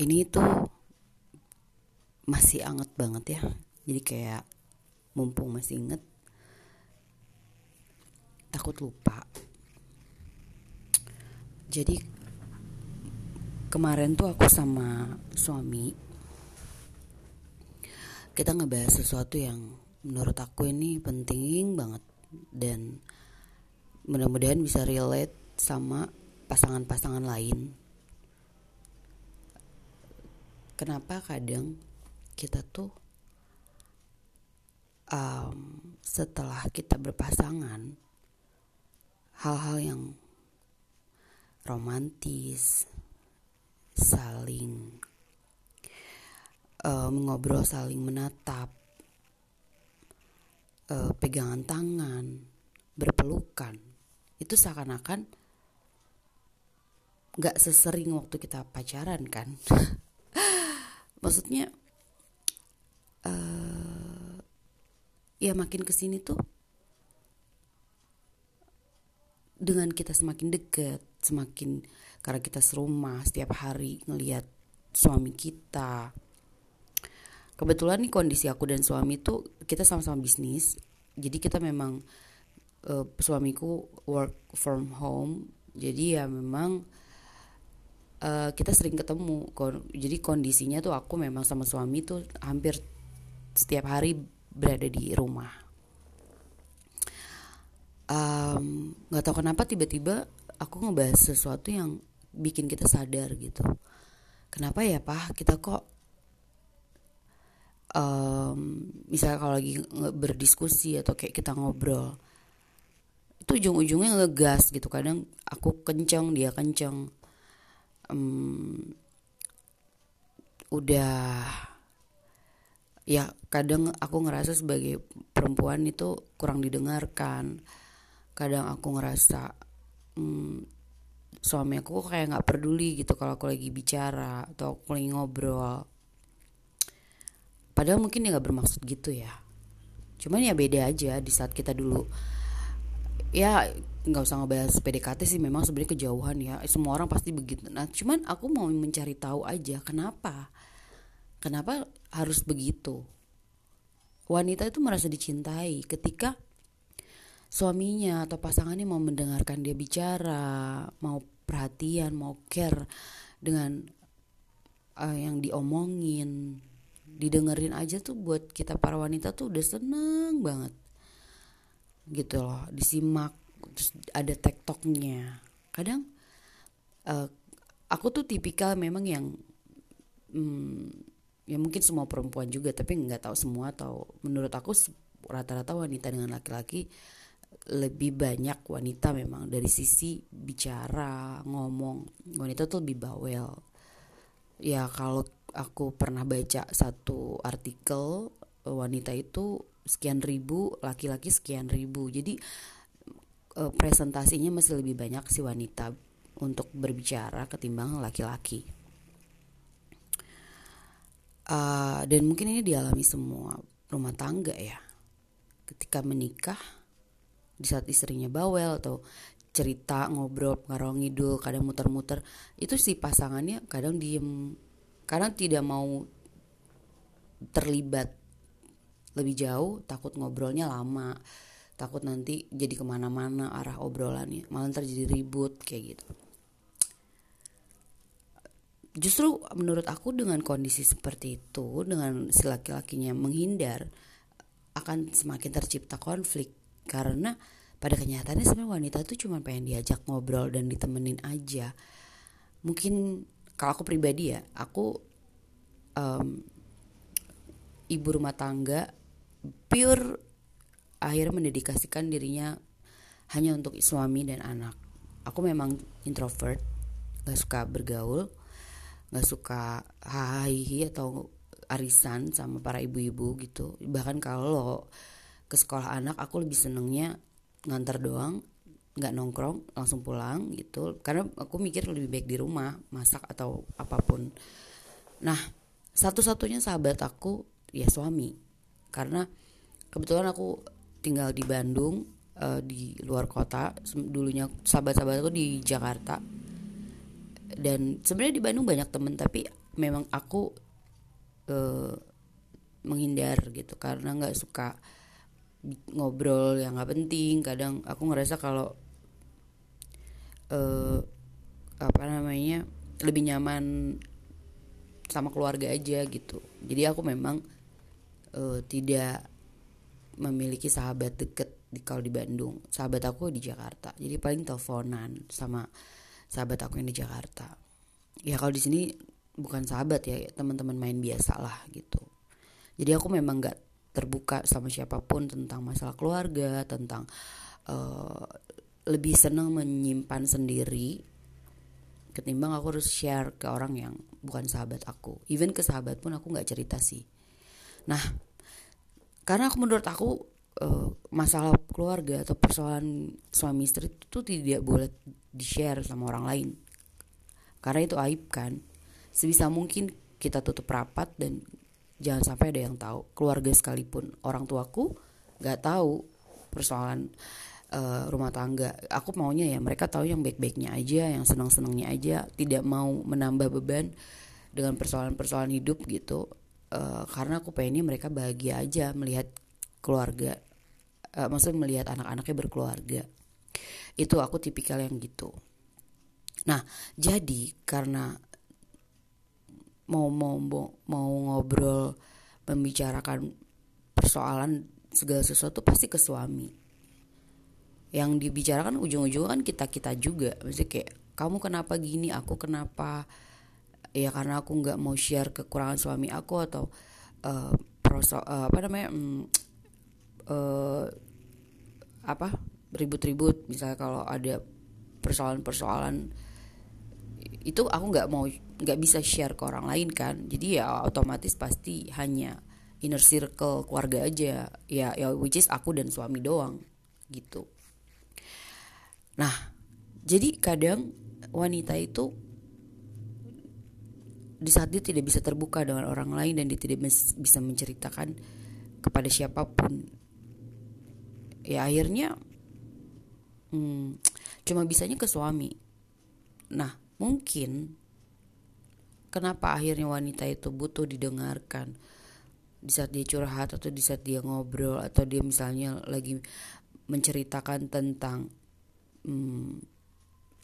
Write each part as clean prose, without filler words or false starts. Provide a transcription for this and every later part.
ini tuh masih anget banget ya. Jadi kayak mumpung masih inget, takut lupa. Jadi kemarin tuh aku sama suami, kita ngebahas sesuatu yang menurut aku ini penting banget dan mudah-mudahan bisa relate sama pasangan-pasangan lain. Kenapa kadang kita tuh setelah kita berpasangan, hal-hal yang romantis, saling mengobrol, saling menatap, pegangan tangan, berpelukan, itu seakan-akan gak sesering waktu kita pacaran kan. Maksudnya ya makin kesini tuh dengan kita semakin deket, semakin karena kita serumah setiap hari ngelihat suami kita. Kebetulan nih kondisi aku dan suami tuh kita sama-sama bisnis. Jadi kita memang suamiku work from home. Jadi ya memang kita sering ketemu. Jadi kondisinya tuh aku memang sama suami tuh hampir setiap hari berada di rumah. Gak tau kenapa tiba-tiba aku ngebahas sesuatu yang bikin kita sadar gitu. Kenapa ya Pak kita kok misalnya kalau lagi berdiskusi atau kayak kita ngobrol itu ujung-ujungnya ngegas gitu. Kadang aku kenceng, dia kenceng, udah ya kadang aku ngerasa sebagai perempuan itu kurang didengarkan. Kadang aku ngerasa suami aku kayak gak peduli gitu kalau aku lagi bicara atau aku lagi ngobrol. Padahal mungkin dia gak bermaksud gitu ya. Cuman ya beda aja di saat kita dulu. Ya gak usah ngebahas PDKT sih, memang sebenarnya kejauhan ya. Semua orang pasti begitu. Nah cuman aku mau mencari tahu aja kenapa. Kenapa harus begitu. Wanita itu merasa dicintai ketika suaminya atau pasangannya mau mendengarkan dia bicara, mau perhatian, mau care dengan yang diomongin. Didengerin aja tuh buat kita para wanita tuh udah seneng banget gitu loh. Disimak, terus ada TikToknya. Kadang aku tuh tipikal memang yang ya mungkin semua perempuan juga, tapi nggak tahu semua atau menurut aku rata-rata wanita dengan laki-laki lebih banyak wanita memang dari sisi bicara, ngomong, wanita tuh lebih bawel. Ya kalau aku pernah baca satu artikel, wanita itu sekian ribu, laki-laki sekian ribu. Jadi presentasinya masih lebih banyak si wanita untuk berbicara ketimbang laki-laki. Dan mungkin ini dialami semua rumah tangga ya. Ketika menikah, di saat istrinya bawel atau cerita, ngobrol, ngarang ngidul, kadang muter-muter, itu si pasangannya kadang diem karena tidak mau terlibat lebih jauh, takut ngobrolnya lama, takut nanti jadi kemana-mana arah obrolannya, malah terjadi ribut kayak gitu. Justru menurut aku dengan kondisi seperti itu, dengan si laki-lakinya menghindar, akan semakin tercipta konflik. Karena pada kenyataannya sebenarnya wanita tuh cuma pengen diajak ngobrol dan ditemenin aja. Mungkin kalau aku pribadi ya, aku ibu rumah tangga pure akhirnya mendedikasikan dirinya hanya untuk suami dan anak. Aku memang introvert, gak suka bergaul, gak suka hahihi atau arisan sama para ibu-ibu gitu. Bahkan kalau ke sekolah anak aku lebih senengnya nganter doang, nggak nongkrong, langsung pulang gitu. Karena aku mikir lebih baik di rumah masak atau apapun. Nah satu-satunya sahabat aku ya suami. Karena kebetulan aku tinggal di Bandung, di luar kota. Dulunya sahabat-sahabat aku di Jakarta. Dan sebenarnya di Bandung banyak temen, tapi memang aku menghindar gitu karena nggak suka ngobrol yang nggak penting. Kadang aku ngerasa kalau lebih nyaman sama keluarga aja gitu. Jadi aku memang tidak memiliki sahabat deket kalau di Bandung. Sahabat aku di Jakarta. Jadi paling teleponan sama sahabat aku yang di Jakarta. Ya kalau di sini bukan sahabat ya, teman-teman main biasa lah gitu. Jadi aku memang nggak terbuka sama siapapun tentang masalah keluarga, tentang lebih senang menyimpan sendiri ketimbang aku harus share ke orang yang bukan sahabat aku. Even ke sahabat pun aku gak cerita sih. Nah, karena aku menurut aku masalah keluarga atau persoalan suami istri itu tidak boleh di-share sama orang lain. Karena itu aib kan. Sebisa mungkin kita tutup rapat dan jangan sampai ada yang tahu. Keluarga sekalipun, orang tuaku gak tahu persoalan rumah tangga. Aku maunya ya mereka tahu yang baik-baiknya aja, yang senang-senangnya aja, tidak mau menambah beban dengan persoalan-persoalan hidup gitu. Karena aku pengennya mereka bahagia aja melihat keluarga, maksudnya melihat anak-anaknya berkeluarga. Itu aku tipikal yang gitu. Nah, jadi karena mau ngobrol, membicarakan persoalan segala sesuatu pasti ke suami. Yang dibicarakan ujung-ujungnya kan kita-kita juga. Maksudnya kayak kamu kenapa gini, aku kenapa. Ya karena aku gak mau share kekurangan suami aku. Atau ribut-ribut. Misalnya kalau ada persoalan-persoalan itu aku gak bisa share ke orang lain kan. Jadi ya otomatis pasti hanya inner circle keluarga aja. Ya which is aku dan suami doang gitu. Nah, jadi kadang wanita itu di saat dia tidak bisa terbuka dengan orang lain dan dia tidak bisa menceritakan kepada siapapun, ya akhirnya cuma bisanya ke suami. Nah, mungkin kenapa akhirnya wanita itu butuh didengarkan di saat dia curhat atau di saat dia ngobrol atau dia misalnya lagi menceritakan tentang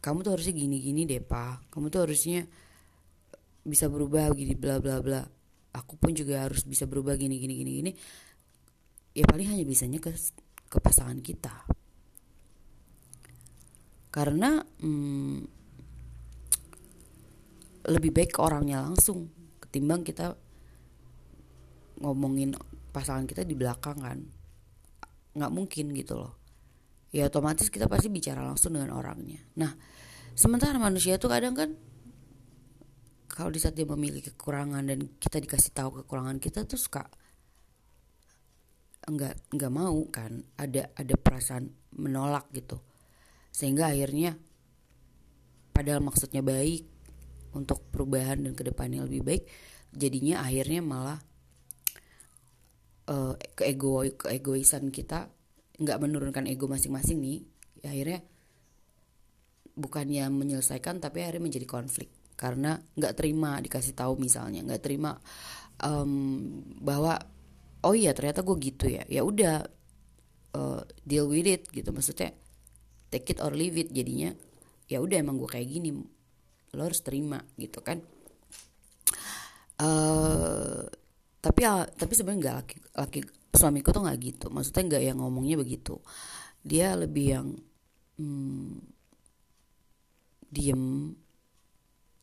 kamu tuh harusnya gini-gini deh pak, kamu tuh harusnya bisa berubah gini bla bla bla, aku pun juga harus bisa berubah gini, ya paling hanya bisanya ke pasangan kita. Karena lebih baik ke orangnya langsung ketimbang kita ngomongin pasangan kita di belakang kan, nggak mungkin gitu loh. Ya otomatis kita pasti bicara langsung dengan orangnya. Nah, sementara manusia itu kadang kan kalau di saat dia memiliki kekurangan dan kita dikasih tahu kekurangan kita tuh suka enggak mau kan, ada perasaan menolak gitu. Sehingga akhirnya padahal maksudnya baik untuk perubahan dan kedepannya lebih baik, jadinya akhirnya malah keegoisan kita, nggak menurunkan ego masing-masing nih ya, akhirnya bukannya menyelesaikan tapi akhirnya menjadi konflik karena nggak terima dikasih tahu, misalnya nggak terima bahwa oh iya ternyata gue gitu ya udah deal with it gitu, maksudnya take it or leave it, jadinya ya udah emang gue kayak gini lo harus terima gitu kan. Tapi sebenarnya nggak laki suamiku tuh nggak gitu, maksudnya nggak yang ngomongnya begitu. Dia lebih yang diem,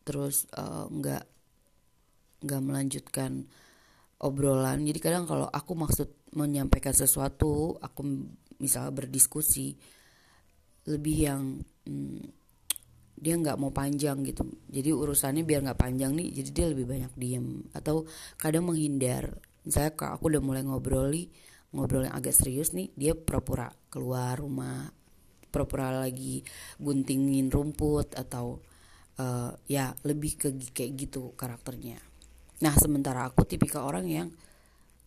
terus nggak melanjutkan obrolan. Jadi kadang kalau aku maksud menyampaikan sesuatu, aku misalnya berdiskusi, lebih yang dia nggak mau panjang gitu. Jadi urusannya biar nggak panjang nih, jadi dia lebih banyak diem atau kadang menghindar. Misalnya kalau aku udah mulai ngobrol yang agak serius nih, dia pura-pura keluar rumah, pura-pura lagi guntingin rumput atau ya lebih kayak gitu karakternya. Nah, sementara aku tipikal orang yang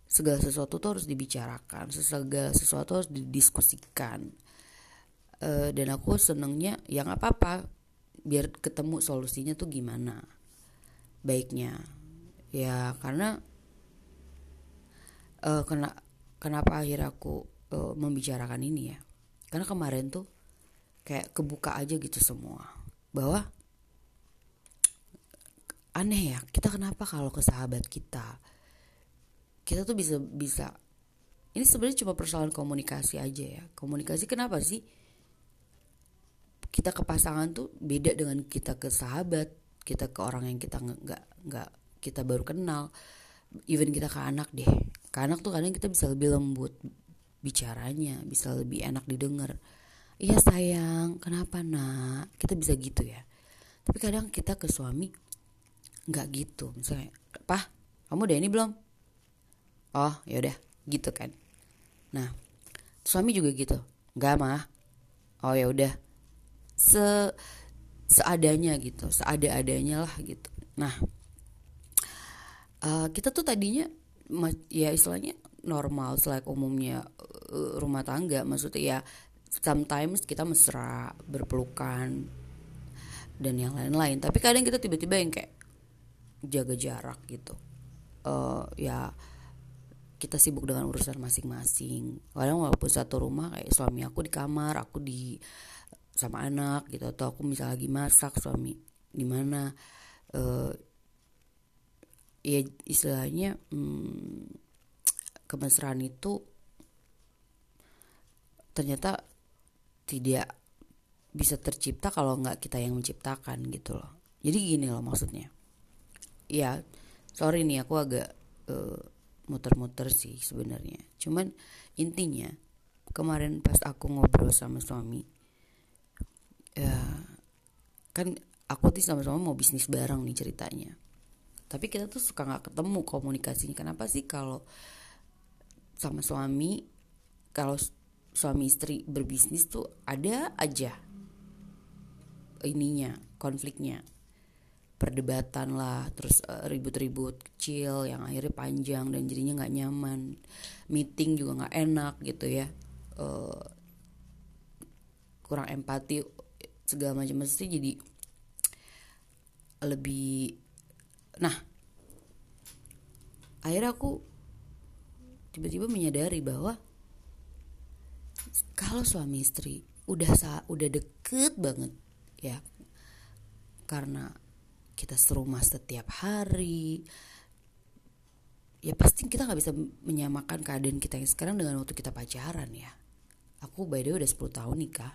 segala sesuatu tuh harus dibicarakan, segala sesuatu harus didiskusikan. Dan aku senengnya yang apa-apa biar ketemu solusinya tuh gimana baiknya. ya karena kenapa akhirnya aku membicarakan ini ya, karena kemarin tuh kayak kebuka aja gitu semua, bahwa aneh ya, kita kenapa kalau ke sahabat kita tuh bisa ini sebenarnya cuma persoalan komunikasi aja ya. Komunikasi kenapa sih kita ke pasangan tuh beda dengan kita ke sahabat, kita ke orang yang kita nggak kita baru kenal, even kita ke anak deh. Ke anak tuh kadang kita bisa lebih lembut bicaranya, bisa lebih enak didengar. Iya sayang, kenapa nak? Kita bisa gitu ya. Tapi kadang kita ke suami nggak gitu, misalnya, Pah, kamu udah ini belum? Oh yaudah, gitu kan. Nah, suami juga gitu, nggak mah? Oh yaudah, seadanya gitu, seada-adanya lah gitu. Nah, kita tuh tadinya ya istilahnya normal, selain umumnya rumah tangga, maksudnya ya sometimes kita mesra, berpelukan dan yang lain-lain. Tapi kadang kita tiba-tiba yang kayak jaga jarak gitu. Ya kita sibuk dengan urusan masing-masing. Kadang walaupun satu rumah, kayak suami aku di kamar, aku di sama anak gitu, atau aku misalnya lagi masak, suami gimana, ya istilahnya kemesraan itu ternyata tidak bisa tercipta kalau nggak kita yang menciptakan gitu loh. Jadi gini loh maksudnya. Ya sorry nih aku agak muter-muter sih sebenarnya. Cuman intinya kemarin pas aku ngobrol sama suami, ya, kan aku tuh sama-sama mau bisnis bareng nih ceritanya. Tapi kita tuh suka nggak ketemu komunikasinya. Kenapa sih kalau sama suami, kalau suami istri berbisnis tuh ada aja ininya, konfliknya, perdebatan lah, terus ribut-ribut kecil yang akhirnya panjang dan jadinya nggak nyaman, meeting juga nggak enak gitu ya, kurang empati segala macam, mesti jadi lebih. Nah, akhirnya aku tiba-tiba menyadari bahwa kalau suami istri udah deket banget ya, karena kita serumah setiap hari, ya pasti kita gak bisa menyamakan keadaan kita yang sekarang dengan waktu kita pacaran ya. Aku by the way udah 10 tahun nikah,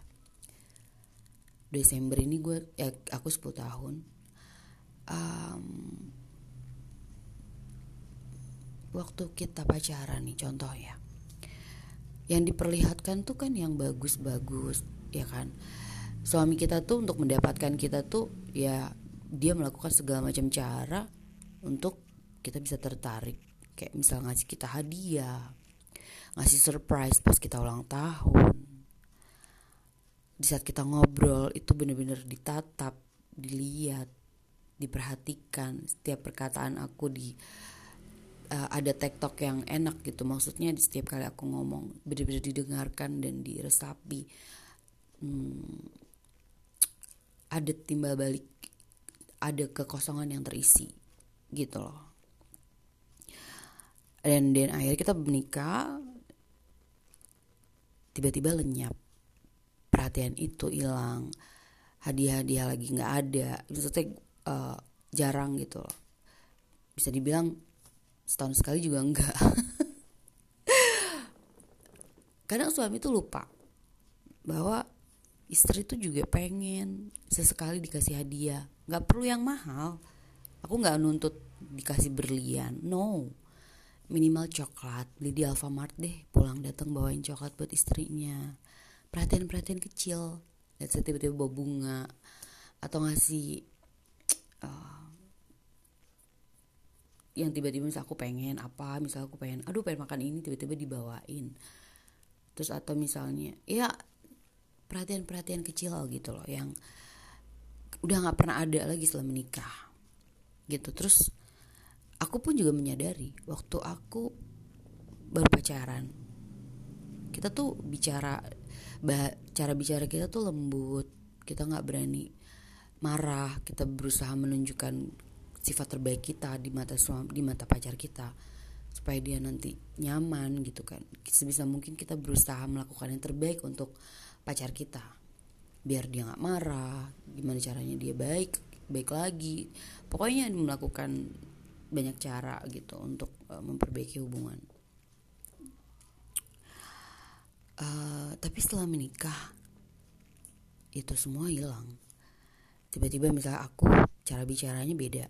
Desember ini aku 10 tahun. Waktu kita pacaran nih contoh ya, yang diperlihatkan tuh kan yang bagus-bagus ya kan. Suami kita tuh untuk mendapatkan kita tuh ya, dia melakukan segala macam cara untuk kita bisa tertarik, kayak misal ngasih kita hadiah, ngasih surprise pas kita ulang tahun. Di saat kita ngobrol itu bener-bener ditatap, dilihat, diperhatikan. Setiap perkataan aku ada TikTok yang enak gitu, maksudnya di setiap kali aku ngomong benar-benar didengarkan dan diresapi. Ada timbal balik, ada kekosongan yang terisi gitu loh. Dan akhirnya kita menikah, tiba-tiba lenyap, perhatian itu hilang, hadiah-hadiah lagi nggak ada, maksudnya jarang gitu loh. Bisa dibilang setahun sekali juga enggak. Kadang suami tuh lupa bahwa istri tuh juga pengen sesekali dikasih hadiah. Gak perlu yang mahal, aku gak nuntut dikasih berlian, no. Minimal coklat, beli di Alfamart deh, pulang datang bawain coklat buat istrinya. Perhatian-perhatian kecil, let's say tiba-tiba bawa bunga, atau ngasih yang tiba-tiba misal aku pengen apa, misal aku pengen, aduh pengen makan ini, tiba-tiba dibawain. Terus atau misalnya ya perhatian-perhatian kecil gitu loh, yang udah gak pernah ada lagi selama menikah gitu. Terus aku pun juga menyadari waktu aku baru pacaran, kita tuh cara bicara kita tuh lembut, kita gak berani marah, kita berusaha menunjukkan sifat terbaik kita di mata suami, di mata pacar kita, supaya dia nanti nyaman gitu kan. Sebisa mungkin kita berusaha melakukan yang terbaik untuk pacar kita, biar dia nggak marah, gimana caranya dia baik lagi. Pokoknya melakukan banyak cara gitu untuk memperbaiki hubungan. Tapi setelah menikah itu semua hilang. Tiba-tiba misalnya aku, cara bicaranya beda.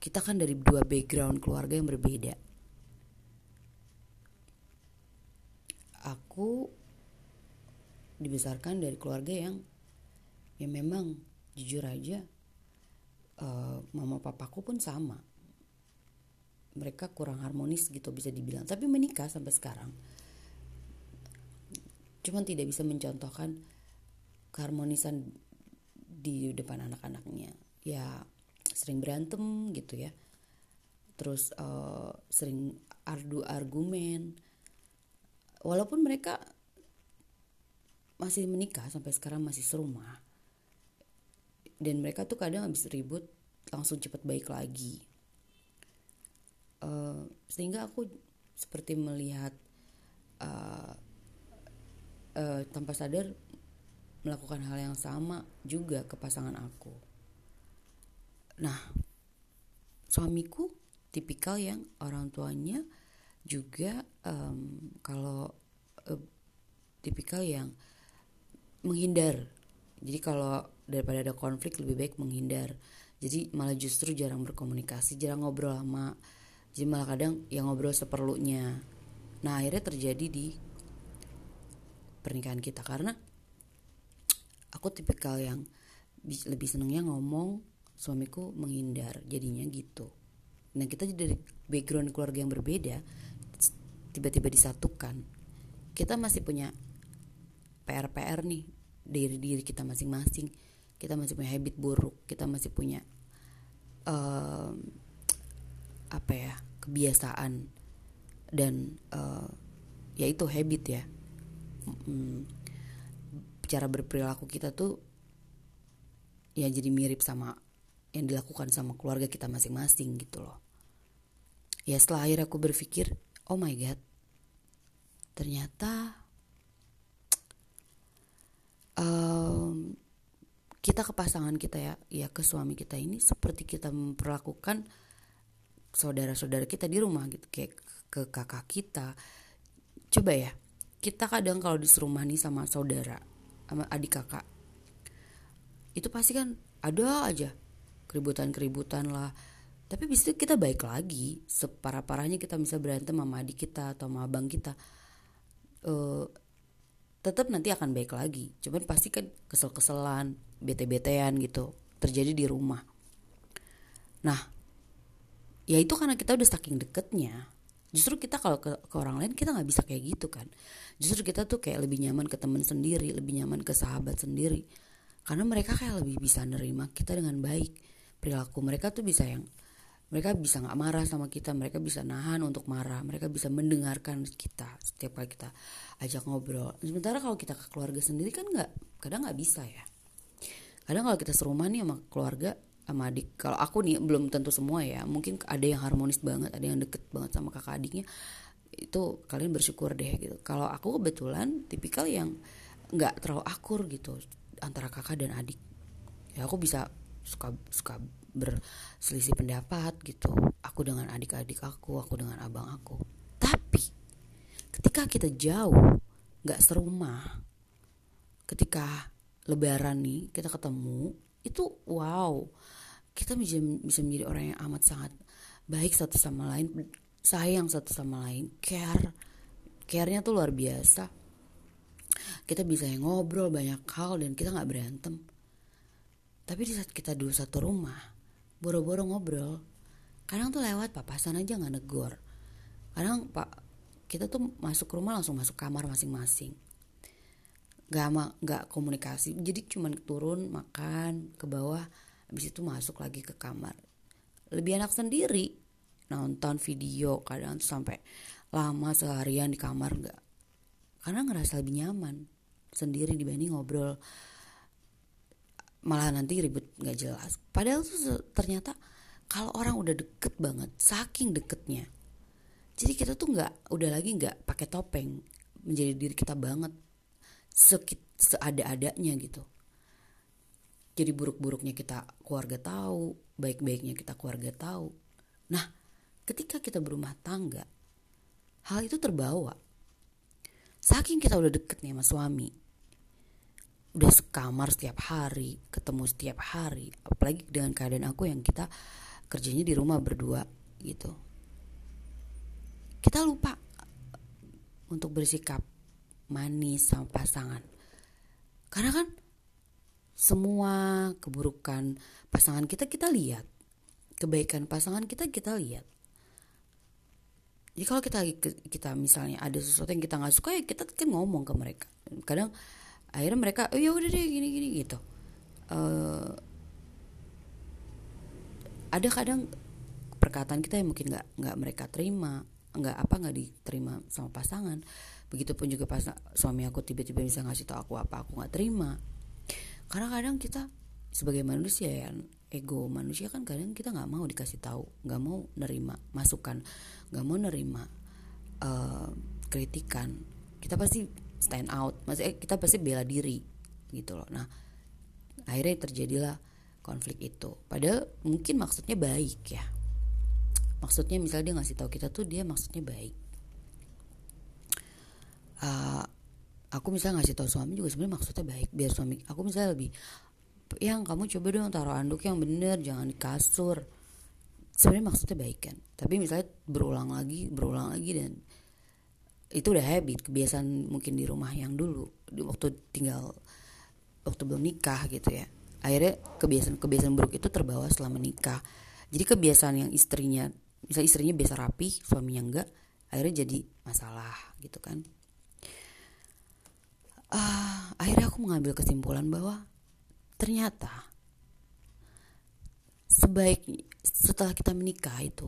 Kita kan dari dua background keluarga yang berbeda. Aku dibesarkan dari keluarga yang memang jujur aja, mama papaku pun sama. Mereka kurang harmonis gitu bisa dibilang. Tapi menikah sampai sekarang, cuman tidak bisa mencontohkan keharmonisan di depan anak-anaknya. Ya sering berantem gitu ya. Terus sering argumen. Walaupun mereka masih menikah sampai sekarang, masih serumah. Dan mereka tuh kadang habis ribut langsung cepat baik lagi. Sehingga aku seperti melihat tanpa sadar melakukan hal yang sama juga ke pasangan aku. Nah, suamiku tipikal yang orang tuanya juga tipikal yang menghindar. Jadi kalau daripada ada konflik lebih baik menghindar. Jadi malah justru jarang berkomunikasi, jarang ngobrol sama. Jadi malah kadang yang ngobrol seperlunya. Nah, akhirnya terjadi di pernikahan kita, karena aku tipikal yang lebih senangnya ngomong, suamiku menghindar, jadinya gitu. Nah, kita dari background keluarga yang berbeda tiba-tiba disatukan. Kita masih punya PR nih dari diri kita masing-masing. Kita masih punya habit buruk, kita masih punya kebiasaan dan yaitu habit ya. Cara berperilaku kita tuh ya jadi mirip sama yang dilakukan sama keluarga kita masing-masing gitu loh. Ya setelah akhir aku berpikir, oh my god, ternyata kita ke pasangan kita ya ke suami kita ini seperti kita memperlakukan saudara-saudara kita di rumah gitu, kayak ke kakak kita. Coba ya, kita kadang kalau diserumah nih sama saudara, sama adik kakak, itu pasti kan ada aja keributan-keributan lah. Tapi abis itu kita baik lagi. Separah-parahnya kita bisa berantem sama adik kita atau sama abang kita, tetap nanti akan baik lagi. Cuman pasti kan kesel-keselan, bete-betean gitu terjadi di rumah. Nah, ya itu karena kita udah saking deketnya. Justru kita kalau ke orang lain kita gak bisa kayak gitu kan. Justru kita tuh kayak lebih nyaman ke teman sendiri, lebih nyaman ke sahabat sendiri, karena mereka kayak lebih bisa nerima kita dengan baik. Perilaku mereka tuh bisa yang, mereka bisa gak marah sama kita, mereka bisa nahan untuk marah, mereka bisa mendengarkan kita setiap kali kita ajak ngobrol. Sementara kalau kita ke keluarga sendiri kan kadang gak bisa ya. Kadang kalau kita serumah nih sama keluarga, sama adik, kalau aku nih belum tentu semua ya, mungkin ada yang harmonis banget, ada yang deket banget sama kakak adiknya, itu kalian bersyukur deh gitu. Kalau aku kebetulan tipikal yang nggak terlalu akur gitu antara kakak dan adik, ya aku bisa suka berselisih pendapat gitu, aku dengan adik-adik aku dengan abang aku. Tapi ketika kita jauh, nggak serumah, ketika lebaran nih kita ketemu, itu wow, kita bisa menjadi orang yang amat sangat baik satu sama lain, sayang satu sama lain, care-nya tuh luar biasa. Kita bisa ngobrol banyak hal dan kita nggak berantem. Tapi di saat kita dulu satu rumah, boro-boro ngobrol, kadang tuh lewat papasan aja nggak negor. Kadang kita tuh masuk rumah langsung masuk kamar masing-masing. Gak komunikasi, jadi cuman turun makan ke bawah, habis itu masuk lagi ke kamar. Lebih enak sendiri, nonton video kadang tuh sampai lama seharian di kamar nggak, karena ngerasa lebih nyaman sendiri dibanding ngobrol malah nanti ribut gak jelas. Padahal tuh ternyata kalau orang udah deket banget, saking deketnya, jadi kita tuh nggak, udah lagi nggak pakai topeng, menjadi diri kita banget, seada-adanya gitu. Jadi buruk-buruknya kita keluarga tahu, baik-baiknya kita keluarga tahu. Nah, ketika kita berumah tangga, hal itu terbawa. Saking kita udah deket nih sama suami, udah sekamar setiap hari, ketemu setiap hari, apalagi dengan keadaan aku yang kita kerjanya di rumah berdua gitu, kita lupa untuk bersikap manis sama pasangan. Karena kan semua keburukan pasangan kita lihat, kebaikan pasangan kita lihat. Jadi kalau kita misalnya ada sesuatu yang kita nggak suka, ya kita kan ngomong ke mereka. Kadang akhirnya mereka, oh ya udah deh gini gitu. Ada kadang perkataan kita yang mungkin nggak mereka terima, nggak diterima sama pasangan. Begitupun juga pas suami aku tiba-tiba bisa ngasih tau aku apa aku nggak terima. Karena kadang kita sebagai manusia ya, ego manusia kan kadang kita nggak mau dikasih tahu, nggak mau nerima masukan, nggak mau nerima kritikan. Kita pasti stand out, maksudnya kita pasti bela diri gitu loh. Nah, akhirnya terjadilah konflik itu. Padahal mungkin maksudnya baik ya. Maksudnya misalnya dia ngasih tahu kita tuh dia maksudnya baik. Aku misalnya ngasih tahu suami juga sebenarnya maksudnya baik, biar suami aku misalnya lebih, yang kamu coba dong taruh anduk yang bener, jangan di kasur. Sebenarnya maksudnya baik kan, tapi misalnya berulang lagi dan itu udah habit, kebiasaan mungkin di rumah yang dulu waktu belum nikah gitu ya. Akhirnya kebiasaan buruk itu terbawa selama nikah. Jadi kebiasaan yang istrinya, misalnya istrinya biasa rapi, suaminya enggak, akhirnya jadi masalah gitu kan. Akhirnya aku mengambil kesimpulan bahwa ternyata sebaiknya setelah kita menikah itu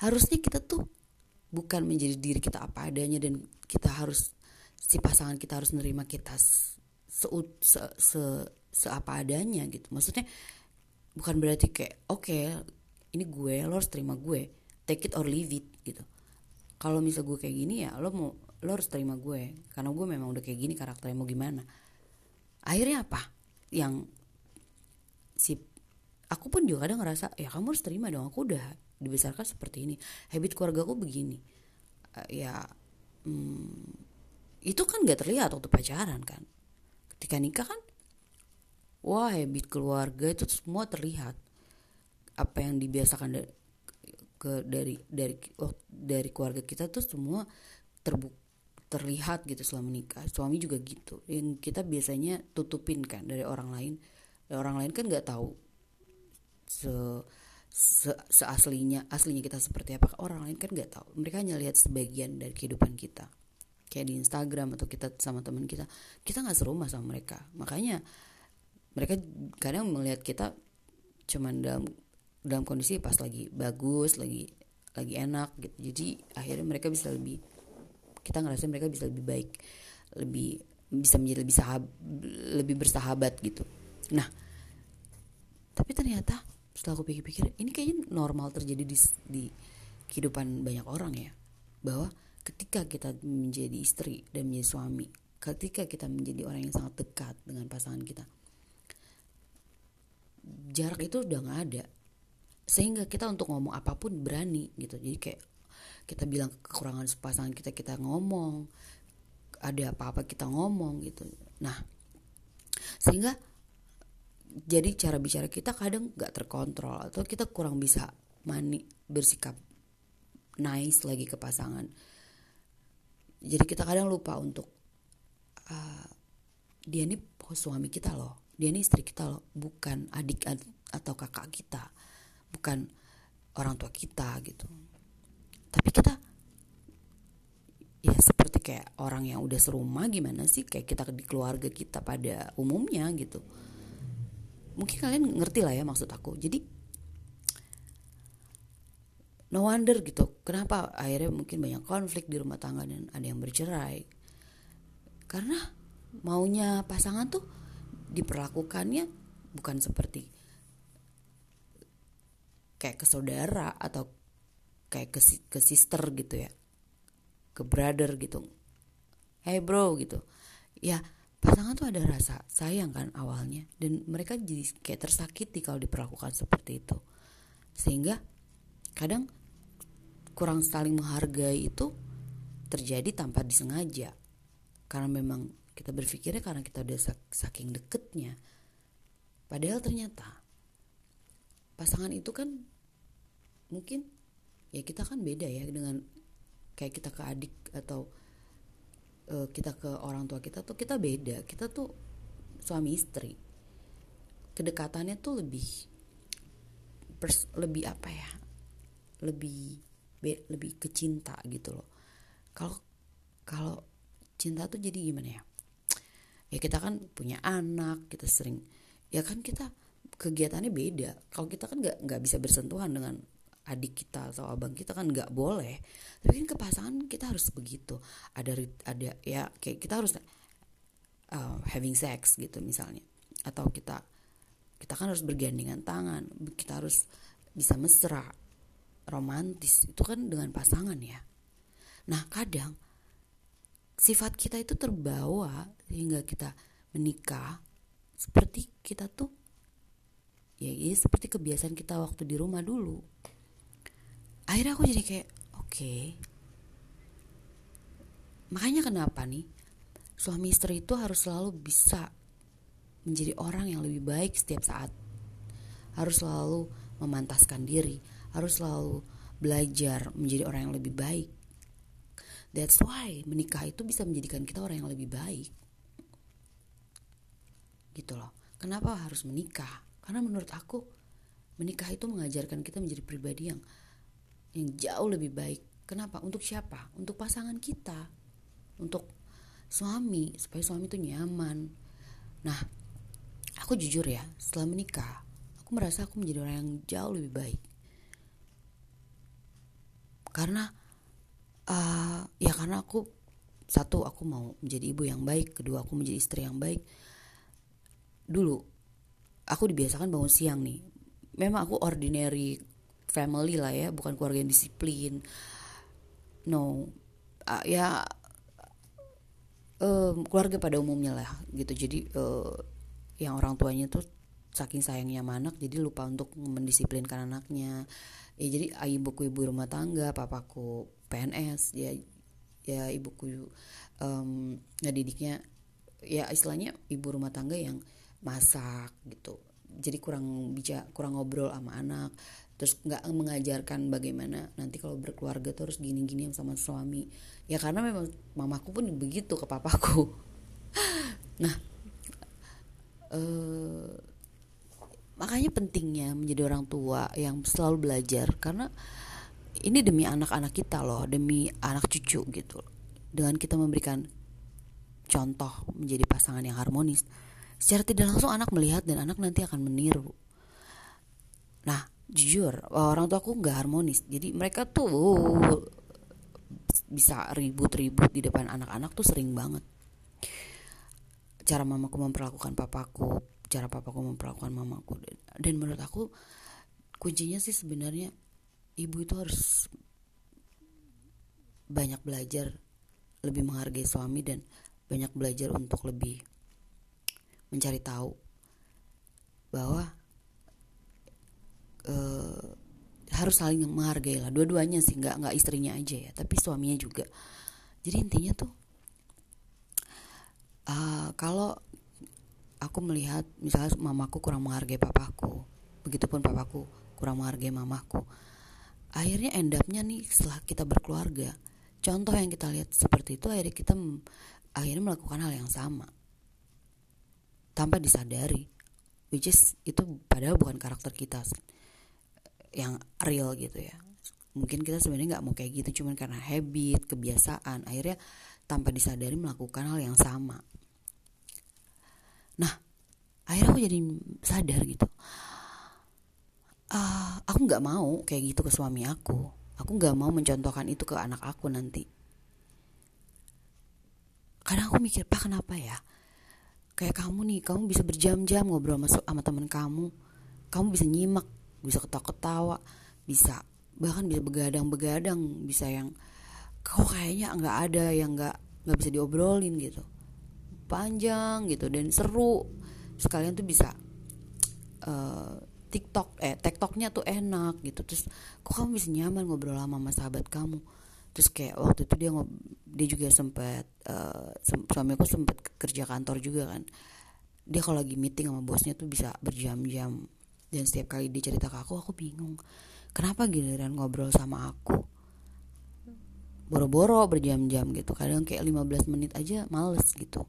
harusnya kita tuh bukan menjadi diri kita apa adanya, dan kita harus, si pasangan kita harus nerima kita apa adanya gitu. Maksudnya bukan berarti kayak okay, ini gue, lo harus terima gue, take it or leave it gitu. Kalau misal gue kayak gini ya lo harus terima gue karena gue memang udah kayak gini karakternya, mau gimana. Akhirnya apa? Yang aku pun juga kadang ngerasa ya kamu harus terima dong, aku udah dibesarkan seperti ini, habit keluarga aku begini. Itu kan gak terlihat waktu pacaran kan. Ketika nikah kan, wah, habit keluarga itu semua terlihat, apa yang dibiasakan dari keluarga kita tuh semua terlihat gitu selama nikah. Suami juga gitu, yang kita biasanya tutupin kan dari orang lain. Dan orang lain kan nggak tahu aslinya kita seperti apa. Orang lain kan nggak tahu, mereka hanya lihat sebagian dari kehidupan kita, kayak di Instagram atau kita sama teman kita. Kita nggak serumah sama mereka, makanya mereka kadang melihat kita cuman dalam kondisi pas lagi bagus, lagi enak gitu. Jadi akhirnya mereka bisa lebih, kita ngerasa mereka bisa lebih baik, lebih bisa menjadi lebih bersahabat gitu. Nah, tapi ternyata setelah aku pikir-pikir, ini kayaknya normal terjadi di kehidupan banyak orang ya, bahwa ketika kita menjadi istri dan menjadi suami, ketika kita menjadi orang yang sangat dekat dengan pasangan kita, jarak itu udah nggak ada, sehingga kita untuk ngomong apapun berani gitu. Jadi kayak kita bilang kekurangan pasangan kita ngomong, ada apa-apa kita ngomong gitu. Nah, sehingga jadi cara bicara kita kadang nggak terkontrol, atau kita kurang bisa bersikap nice lagi ke pasangan. Jadi kita kadang lupa untuk dia nih suami kita loh, dia nih istri kita loh, bukan adik atau kakak kita, bukan orang tua kita gitu. Tapi kita ya seperti kayak orang yang udah serumah, gimana sih, kayak kita di keluarga kita pada umumnya gitu. Mungkin kalian ngerti lah ya maksud aku. Jadi no wonder gitu kenapa akhirnya mungkin banyak konflik di rumah tangga dan ada yang bercerai, karena maunya pasangan tuh diperlakukannya bukan seperti kayak ke saudara atau kayak ke sister gitu ya, ke brother gitu, hey bro gitu ya. Pasangan tuh ada rasa sayang kan awalnya, dan mereka jadi kayak tersakiti kalau diperlakukan seperti itu, sehingga kadang kurang saling menghargai itu terjadi tanpa disengaja, karena memang kita berpikirnya karena kita udah saking deketnya, padahal ternyata pasangan itu kan mungkin ya kita kan beda ya, dengan kayak kita ke adik atau kita ke orang tua kita tuh kita beda, kita tuh suami istri, kedekatannya tuh lebih apa ya, lebih ke cinta gitu loh. Kalau cinta tuh jadi gimana ya, ya kita kan punya anak, kita sering ya kan kita kegiatannya beda. Kalau kita kan nggak bisa bersentuhan dengan adik kita atau abang kita, kan nggak boleh. Tapi kan ke pasangan kita harus begitu, ada ya kayak kita harus having sex gitu misalnya, atau kita kan harus bergandengan tangan, kita harus bisa mesra, romantis, itu kan dengan pasangan ya. Nah kadang sifat kita itu terbawa hingga kita menikah, seperti kita tuh ya seperti kebiasaan kita waktu di rumah dulu. Akhirnya aku jadi kayak oke. Makanya kenapa nih suami istri itu harus selalu bisa menjadi orang yang lebih baik setiap saat. Harus selalu memantaskan diri, harus selalu belajar menjadi orang yang lebih baik. That's why menikah itu bisa menjadikan kita orang yang lebih baik. Gitu loh. Kenapa harus menikah? Karena menurut aku menikah itu mengajarkan kita menjadi pribadi yang jauh lebih baik. Kenapa? Untuk siapa? Untuk pasangan kita, untuk suami, supaya suami itu nyaman. Nah, aku jujur ya, setelah menikah, aku merasa aku menjadi orang yang jauh lebih baik. Karena, karena aku satu, aku mau menjadi ibu yang baik, kedua aku menjadi istri yang baik. Dulu, aku dibiasakan bangun siang nih. Memang aku ordinary family lah ya, bukan keluarga yang disiplin. Keluarga pada umumnya lah gitu. Jadi yang orang tuanya tuh saking sayangnya sama anak, jadi lupa untuk mendisiplinkan anaknya. Ya jadi ibuku ibu rumah tangga, papaku PNS, ya ibuku didiknya ya istilahnya ibu rumah tangga yang masak gitu. Jadi kurang ngobrol sama anak. Terus gak mengajarkan bagaimana nanti kalau berkeluarga tuh harus gini-gini sama suami. Ya karena memang mamaku pun begitu ke papaku. Nah makanya pentingnya menjadi orang tua yang selalu belajar. Karena ini demi anak-anak kita loh, demi anak cucu gitu. Dengan kita memberikan contoh menjadi pasangan yang harmonis, secara tidak langsung anak melihat dan anak nanti akan meniru. Nah jujur orang tua aku nggak harmonis, jadi mereka tuh bisa ribut-ribut di depan anak-anak tuh sering banget. Cara mamaku memperlakukan papaku, cara papaku memperlakukan mamaku, dan menurut aku kuncinya sih sebenarnya ibu itu harus banyak belajar lebih menghargai suami dan banyak belajar untuk lebih mencari tahu bahwa harus saling menghargai lah dua-duanya sih, nggak istrinya aja ya, tapi suaminya juga. Jadi intinya tuh kalau aku melihat misalnya mamaku kurang menghargai papaku, begitupun papaku kurang menghargai mamaku, akhirnya end up-nya nih setelah kita berkeluarga, contoh yang kita lihat seperti itu, akhirnya kita akhirnya melakukan hal yang sama tanpa disadari, which is itu padahal bukan karakter kita yang real gitu ya. Mungkin kita sebenarnya nggak mau kayak gitu, cuman karena habit, kebiasaan, akhirnya tanpa disadari melakukan hal yang sama. Nah, akhirnya aku jadi sadar gitu. Aku nggak mau kayak gitu ke suami aku. Aku nggak mau mencontohkan itu ke anak aku nanti. Kadang aku mikir, Pak, kenapa ya? Kayak kamu nih, kamu bisa berjam-jam ngobrol sama teman kamu. Kamu bisa nyimak, bisa ketawa-ketawa, bisa bahkan bisa begadang-begadang, bisa yang kok kayaknya nggak ada yang nggak bisa diobrolin gitu. Panjang gitu dan seru. Sekalian tuh bisa TikToknya tuh enak gitu. Terus kok kamu bisa nyaman ngobrol sama sahabat kamu. Terus kayak waktu itu dia juga sempat suamiku sempat kerja kantor juga kan. Dia kalau lagi meeting sama bosnya tuh bisa berjam-jam. Dan setiap kali dia cerita ke aku bingung. Kenapa giliran ngobrol sama aku boro-boro berjam-jam gitu. Kadang kayak 15 menit aja males gitu.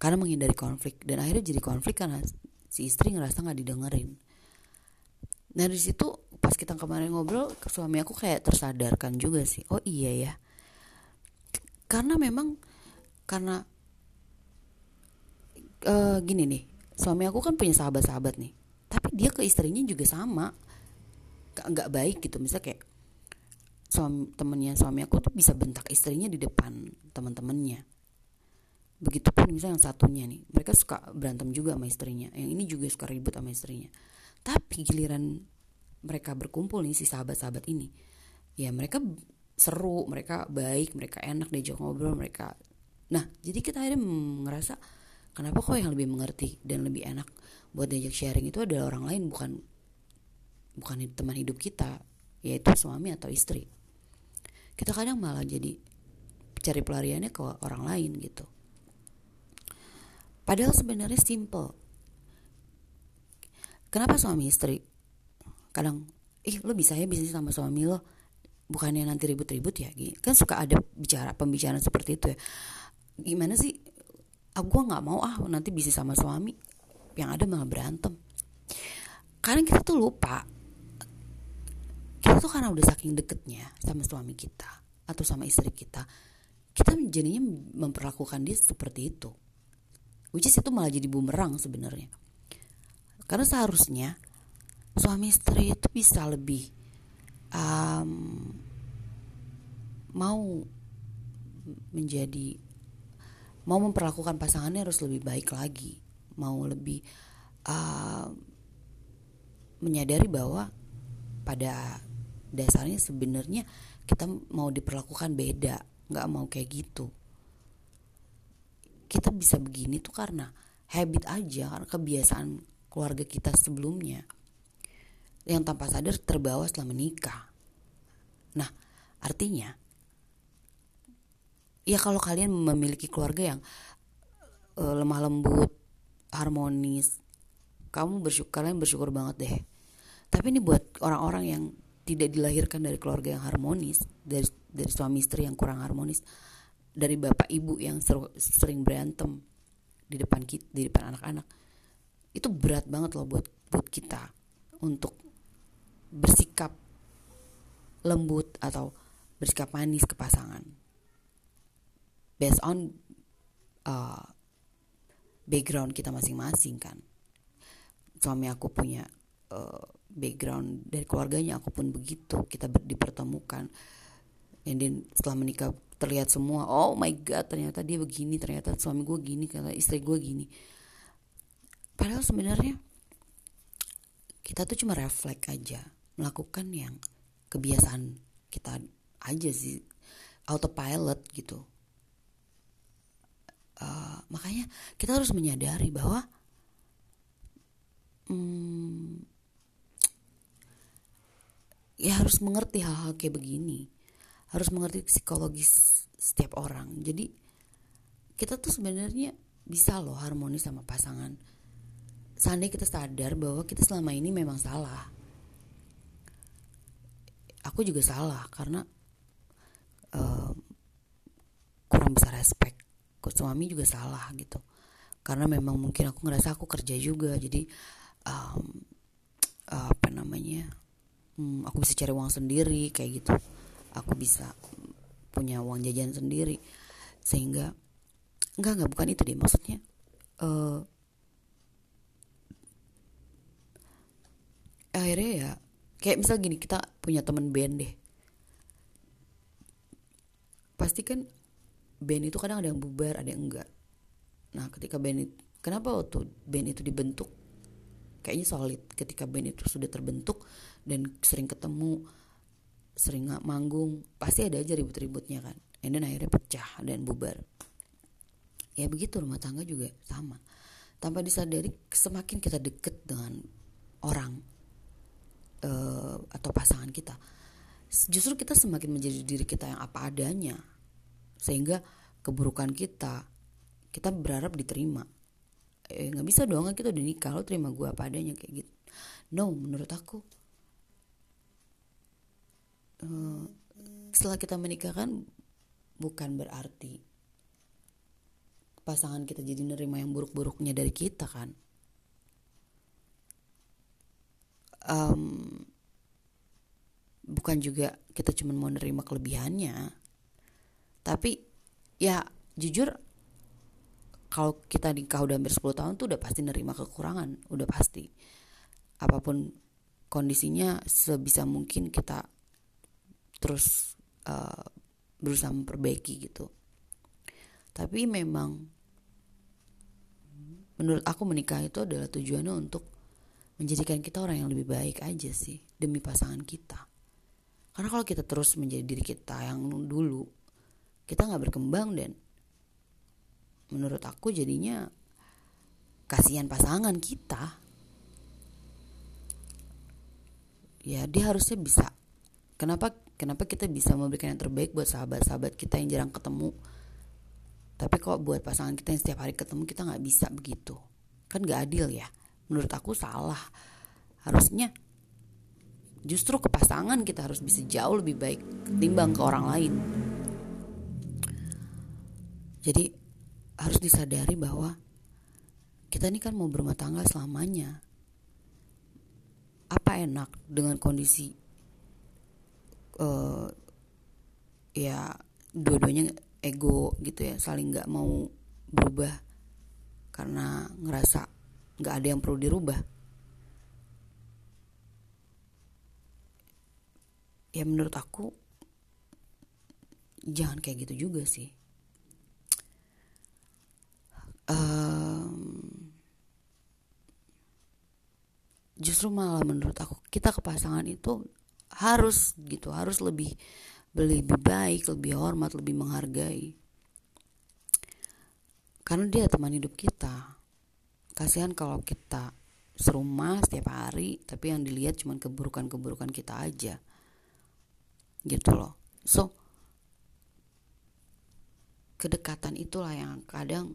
Karena menghindari konflik. Dan akhirnya jadi konflik karena si istri ngerasa gak didengerin. Nah dari situ pas kita kemarin ngobrol, suami aku kayak tersadarkan juga sih. Oh iya ya, karena gini nih, suami aku kan punya sahabat-sahabat nih, tapi dia ke istrinya juga sama, nggak baik gitu. Misalnya kayak temennya suami aku tuh bisa bentak istrinya di depan teman-temannya. Begitupun misalnya yang satunya nih, mereka suka berantem juga sama istrinya. Yang ini juga suka ribut sama istrinya. Tapi giliran mereka berkumpul nih si sahabat-sahabat ini, ya mereka seru, mereka baik, mereka enak diajak ngobrol mereka. Nah jadi kita akhirnya ngerasa kenapa kok yang lebih mengerti dan lebih enak buat diajak sharing itu adalah orang lain, bukan teman hidup kita, yaitu suami atau istri. Kita kadang malah jadi cari pelariannya ke orang lain gitu. Padahal sebenarnya simple. Kenapa suami istri kadang lo bisa ya bisnis sama suami lo, bukannya nanti ribut-ribut ya gini. Kan suka ada pembicaraan seperti itu ya. Gimana sih, aku gak mau nanti bisnis sama suami, yang ada malah berantem. Karena kita tuh lupa, kita tuh karena udah saking deketnya sama suami kita atau sama istri kita, kita jadinya memperlakukan dia seperti itu, which is itu malah jadi bumerang sebenarnya. Karena seharusnya suami istri itu bisa lebih mau memperlakukan pasangannya harus lebih baik lagi, mau lebih menyadari bahwa pada dasarnya sebenarnya kita mau diperlakukan beda, nggak mau kayak gitu. Kita bisa begini tuh karena habit aja, karena kebiasaan keluarga kita sebelumnya yang tanpa sadar terbawa setelah menikah. Nah artinya ya kalau kalian memiliki keluarga yang lemah lembut, harmonis, kalian bersyukur banget deh. Tapi ini buat orang-orang yang tidak dilahirkan dari keluarga yang harmonis, dari suami istri yang kurang harmonis, dari bapak ibu yang sering berantem di depan anak-anak, itu berat banget loh buat kita untuk bersikap lembut atau bersikap manis ke pasangan based on background kita masing-masing kan. Suami aku punya background dari keluarganya, aku pun begitu, kita dipertemukan, and then setelah menikah terlihat semua, oh my god ternyata dia begini, ternyata suami gue gini, ternyata istri gue gini. Padahal sebenarnya kita tuh cuma refleks aja, melakukan yang kebiasaan kita aja sih, autopilot gitu. Makanya kita harus menyadari bahwa ya harus mengerti hal-hal kayak begini, harus mengerti psikologis setiap orang. Jadi kita tuh sebenarnya bisa loh harmonis sama pasangan. Seandainya kita sadar bahwa kita selama ini memang salah. Aku juga salah karena kurang besar respect. Suami juga salah gitu. Karena memang mungkin aku ngerasa aku kerja juga, jadi aku bisa cari uang sendiri kayak gitu. Aku bisa punya uang jajan sendiri, sehingga enggak bukan itu deh maksudnya. Akhirnya ya kayak misal gini, kita punya teman band deh, pasti kan band itu kadang ada yang bubar, ada yang enggak. Nah, ketika band itu, kenapa waktu band itu dibentuk kayaknya solid, ketika band itu sudah terbentuk dan sering ketemu, sering manggung, pasti ada aja ribut-ributnya kan. And then akhirnya pecah dan bubar. Ya begitu, rumah tangga juga sama. Tanpa disadari, semakin kita deket dengan orang atau pasangan kita, justru kita semakin menjadi diri kita yang apa adanya, sehingga keburukan kita berharap diterima. Nggak bisa dong, kita udah nikah, lo terima gue apa adanya kayak gitu. No, menurut aku setelah kita menikah kan bukan berarti pasangan kita jadi nerima yang buruk-buruknya dari kita kan. Bukan juga kita cuma mau nerima kelebihannya, tapi ya jujur kalau kita nikah udah hampir 10 tahun tuh udah pasti nerima kekurangan, udah pasti. Apapun kondisinya, sebisa mungkin kita terus berusaha memperbaiki gitu. Tapi memang menurut aku menikah itu adalah tujuannya untuk menjadikan kita orang yang lebih baik aja sih, demi pasangan kita. Karena kalau kita terus menjadi diri kita yang dulu, kita gak berkembang dan menurut aku jadinya kasihan pasangan kita. Ya dia harusnya bisa. Kenapa kita bisa memberikan yang terbaik buat sahabat-sahabat kita yang jarang ketemu, tapi kok buat pasangan kita yang setiap hari ketemu kita gak bisa begitu. Kan gak adil ya. Menurut aku salah. Harusnya justru ke pasangan kita harus bisa jauh lebih baik ketimbang ke orang lain. Jadi harus disadari bahwa kita ini kan mau berumah tangga selamanya. Apa enak dengan kondisi ya dua-duanya ego gitu ya, saling gak mau berubah karena ngerasa gak ada yang perlu dirubah. Ya menurut aku jangan kayak gitu juga sih. Justru malah menurut aku kita ke pasangan itu harus gitu, harus lebih baik, lebih hormat, lebih menghargai. Karena dia teman hidup kita. Kasihan kalau kita serumah setiap hari, tapi yang dilihat cuma keburukan-keburukan kita aja. Gitu loh. So, kedekatan itulah yang kadang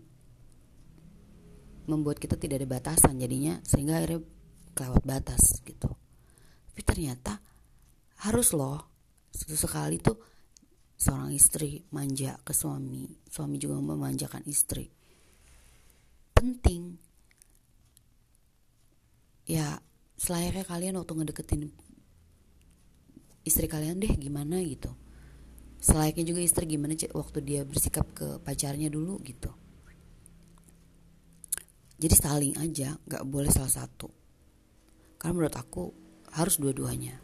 membuat kita tidak ada batasan jadinya, sehingga akhirnya kelewat batas gitu. Tapi ternyata harus loh sesekali tuh seorang istri manja ke suami, suami juga memanjakan istri. Penting. Ya selayaknya kalian waktu ngedeketin istri kalian deh gimana gitu, selayaknya juga istri gimana waktu dia bersikap ke pacarnya dulu gitu. Jadi saling aja, gak boleh salah satu. Karena menurut aku harus dua-duanya.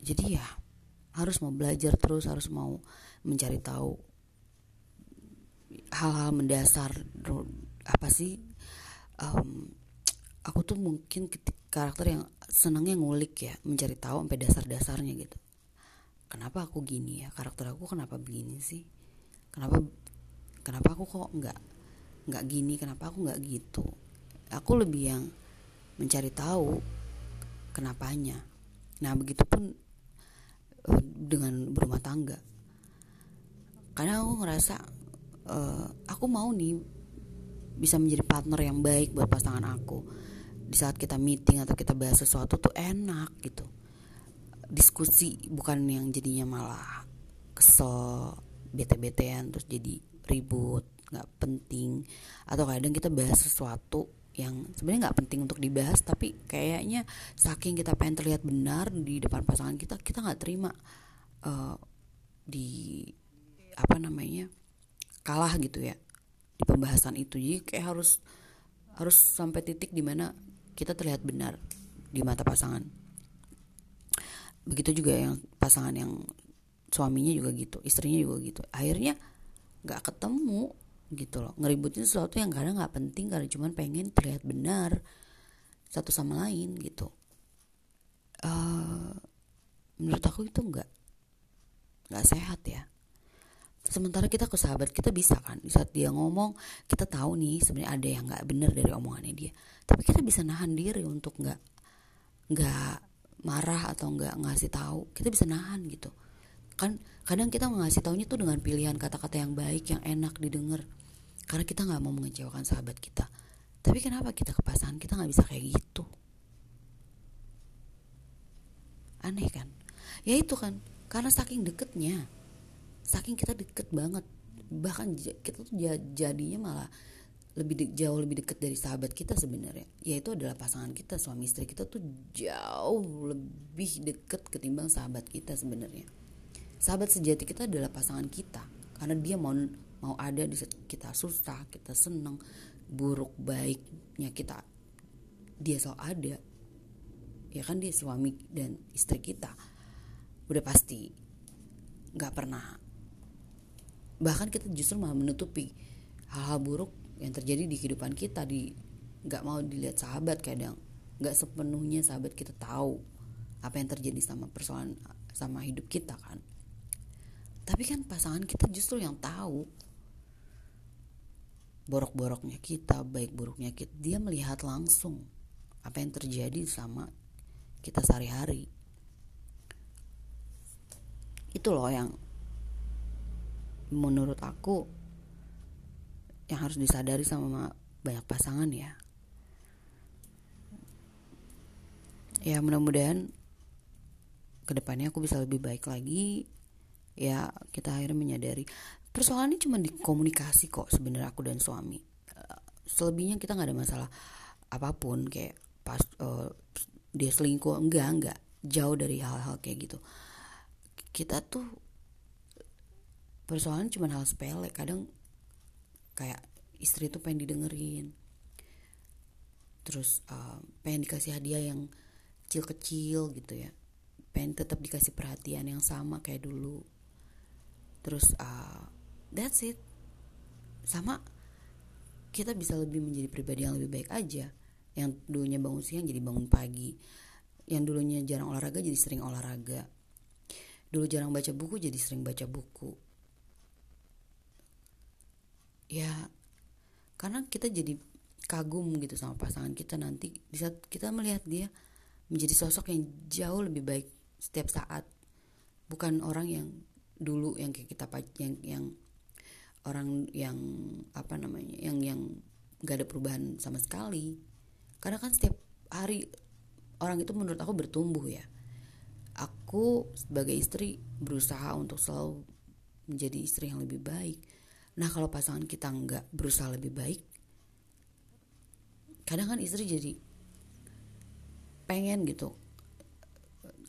Jadi ya harus mau belajar terus, harus mau mencari tahu hal-hal mendasar. Apa sih, aku tuh mungkin karakter yang senangnya ngulik ya, mencari tahu sampai dasar-dasarnya gitu. Kenapa aku gini ya, karakter aku kenapa begini sih, Kenapa aku kok nggak gini? Kenapa aku nggak gitu? Aku lebih yang mencari tahu kenapanya. Nah, begitupun dengan berumah tangga. Karena aku ngerasa aku mau nih bisa menjadi partner yang baik buat pasangan aku. Di saat kita meeting atau kita bahas sesuatu tuh enak gitu. Diskusi, bukan yang jadinya malah kesel, bete-betean terus jadi ribut, gak penting. Atau kadang kita bahas sesuatu yang sebenarnya gak penting untuk dibahas, tapi kayaknya saking kita pengen terlihat benar di depan pasangan kita, kita gak terima di apa namanya kalah gitu ya di pembahasan itu. Jadi kayak harus sampai titik dimana kita terlihat benar di mata pasangan. Begitu juga yang pasangan yang suaminya juga gitu, istrinya juga gitu. Akhirnya gak ketemu gitu loh, ngeributin sesuatu yang kadang gak penting karena cuman pengen terlihat benar satu sama lain gitu. Menurut aku itu gak sehat ya. Sementara kita ke sahabat kita bisa kan, di saat dia ngomong kita tahu nih sebenarnya ada yang gak benar dari omongannya dia, tapi kita bisa nahan diri untuk gak marah atau gak ngasih tahu. Kita bisa nahan gitu kan. Kadang kita ngasih taunya tuh dengan pilihan kata-kata yang baik, yang enak didengar, karena kita gak mau mengecewakan sahabat kita. Tapi kenapa kita ke pasangan kita gak bisa kayak gitu? Aneh kan? Ya itu kan, karena saking deketnya, saking kita deket banget, bahkan kita tuh jadinya malah jauh lebih deket dari sahabat kita sebenarnya, yaitu adalah pasangan kita, suami istri kita tuh jauh lebih deket ketimbang sahabat kita sebenarnya. Sahabat sejati kita adalah pasangan kita, karena dia mau ada di saat kita susah, kita seneng, buruk baiknya kita, dia selalu ada. Ya kan, dia suami dan istri kita, udah pasti, nggak pernah. Bahkan kita justru malah menutupi hal-hal buruk yang terjadi di kehidupan kita, nggak mau dilihat sahabat kadang, nggak sepenuhnya sahabat kita tahu apa yang terjadi sama persoalan sama hidup kita kan. Tapi kan pasangan kita justru yang tahu borok-boroknya kita, baik buruknya kita, dia melihat langsung apa yang terjadi sama kita sehari-hari. Itu loh yang menurut aku yang harus disadari sama banyak pasangan ya. Ya mudah-mudahan kedepannya aku bisa lebih baik lagi. Ya kita akhirnya menyadari persoalannya cuma di komunikasi kok sebenarnya aku dan suami. Selebihnya kita nggak ada masalah apapun, kayak dia selingkuh enggak jauh dari hal-hal kayak gitu. Kita tuh persoalan cuma hal sepele, kadang kayak istri tuh pengen didengerin, terus pengen dikasih hadiah yang kecil-kecil gitu ya, pengen tetap dikasih perhatian yang sama kayak dulu, terus that's it. Sama kita bisa lebih menjadi pribadi yang lebih baik aja, yang dulunya bangun siang jadi bangun pagi, yang dulunya jarang olahraga jadi sering olahraga, dulu jarang baca buku jadi sering baca buku. Ya karena kita jadi kagum gitu sama pasangan kita nanti di saat kita melihat dia menjadi sosok yang jauh lebih baik setiap saat, bukan orang yang dulu yang kayak kita yang orang yang apa namanya yang nggak ada perubahan sama sekali. Karena kan setiap hari orang itu menurut aku bertumbuh ya. Aku sebagai istri berusaha untuk selalu menjadi istri yang lebih baik. Nah kalau pasangan kita nggak berusaha lebih baik, kadang kan istri jadi pengen gitu,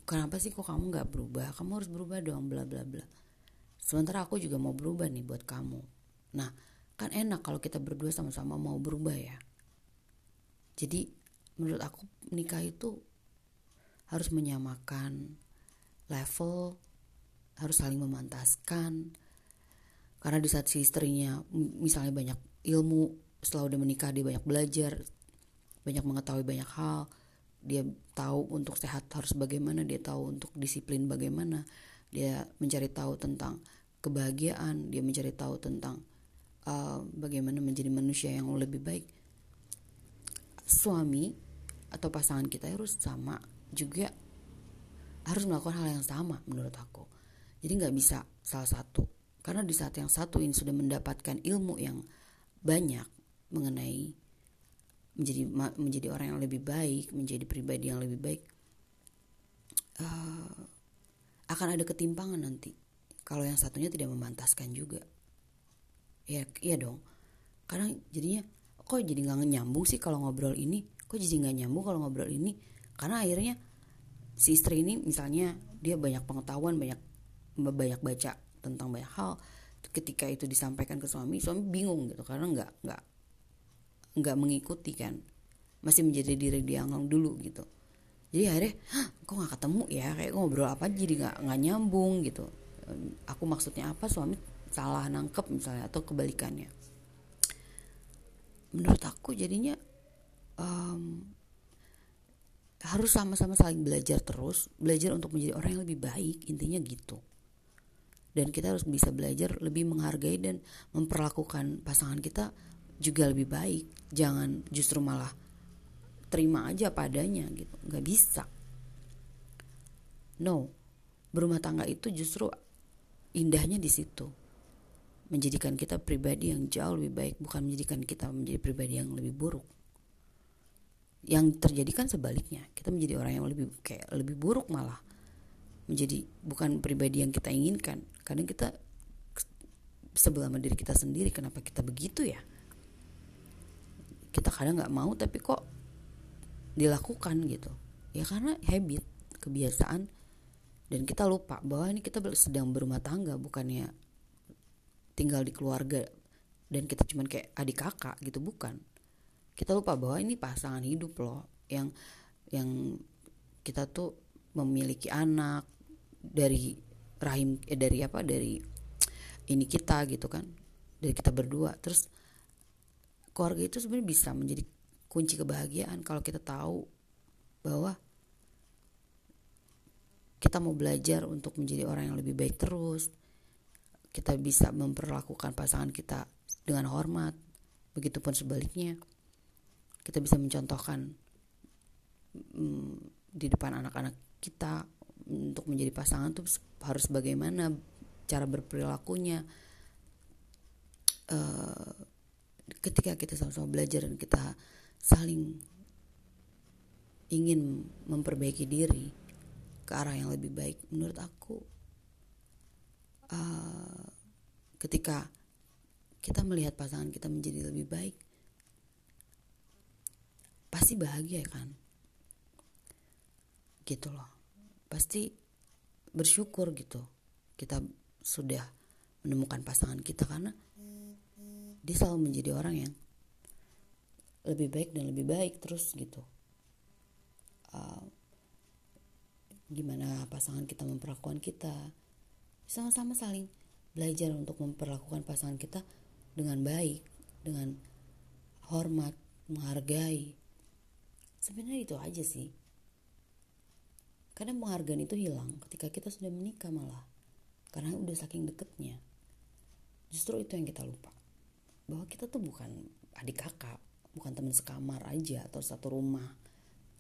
kenapa sih kok kamu nggak berubah? Kamu harus berubah dong, bla bla bla. Sementara aku juga mau berubah nih buat kamu. Nah kan enak kalau kita berdua sama-sama mau berubah ya. Jadi menurut aku nikah itu harus menyamakan level, harus saling memantaskan. Karena di saat si istrinya misalnya banyak ilmu, setelah udah menikah dia banyak belajar, banyak mengetahui banyak hal, dia tahu untuk sehat harus bagaimana, dia tahu untuk disiplin bagaimana, dia mencari tahu tentang kebahagiaan, dia mencari tahu tentang bagaimana menjadi manusia yang lebih baik. Suami atau pasangan kita harus sama juga, harus melakukan hal yang sama menurut aku. Jadi nggak bisa salah satu. Karena di saat yang satu ini sudah mendapatkan ilmu yang banyak mengenai menjadi orang yang lebih baik, menjadi pribadi yang lebih baik, akan ada ketimpangan nanti kalau yang satunya tidak memantaskan juga. Ya iya dong. Karena jadinya kok jadi nggak nyambung sih kalau ngobrol ini, kok jadi nggak nyambung kalau ngobrol ini. Karena akhirnya si istri ini misalnya dia banyak pengetahuan, banyak baca tentang banyak hal, ketika itu disampaikan ke suami bingung gitu karena nggak mengikuti kan, masih menjadi diri dia yang dulu gitu. Jadi akhirnya kok nggak ketemu ya, kayak ngobrol apa jadi nggak nyambung gitu. aku maksudnya apa, suami salah nangkep misalnya, atau kebalikannya. Menurut aku jadinya harus sama-sama saling belajar terus, belajar untuk menjadi orang yang lebih baik, intinya gitu. Dan kita harus bisa belajar lebih menghargai dan memperlakukan pasangan kita juga lebih baik. Jangan justru malah terima aja padanya gitu, nggak bisa. No, berumah tangga itu justru indahnya di situ, menjadikan kita pribadi yang jauh lebih baik, bukan menjadikan kita menjadi pribadi yang lebih buruk. Yang terjadi kan sebaliknya, kita menjadi orang yang lebih buruk malah, menjadi bukan pribadi yang kita inginkan. Kadang kita sebel sama diri kita sendiri, kenapa kita begitu ya? Kita kadang nggak mau tapi kok dilakukan gitu, ya karena habit, kebiasaan. Dan kita lupa bahwa ini kita sedang berumah tangga, bukannya tinggal di keluarga dan kita cuman kayak adik kakak gitu, bukan. Kita lupa bahwa ini pasangan hidup loh, yang kita tuh memiliki anak dari rahim dari ini kita gitu kan, dari kita berdua. Terus keluarga itu sebenarnya bisa menjadi kunci kebahagiaan kalau kita tahu bahwa kita mau belajar untuk menjadi orang yang lebih baik terus. Kita bisa memperlakukan pasangan kita dengan hormat. Begitupun sebaliknya. Kita bisa mencontohkan di depan anak-anak kita untuk menjadi pasangan tuh harus bagaimana cara berperilakunya. Ketika kita sama-sama belajar dan kita saling ingin memperbaiki diri ke arah yang lebih baik, menurut aku ketika kita melihat pasangan kita menjadi lebih baik pasti bahagia kan gitu loh, pasti bersyukur gitu kita sudah menemukan pasangan kita, karena dia selalu menjadi orang yang lebih baik dan lebih baik terus gitu. Gimana pasangan kita memperlakukan kita, sama-sama saling belajar untuk memperlakukan pasangan kita dengan baik, dengan hormat, menghargai. Sebenarnya itu aja sih. Kadang penghargaan itu hilang ketika kita sudah menikah malah, karena udah saking deketnya. Justru itu yang kita lupa, bahwa kita tuh bukan adik kakak, bukan teman sekamar aja atau satu rumah,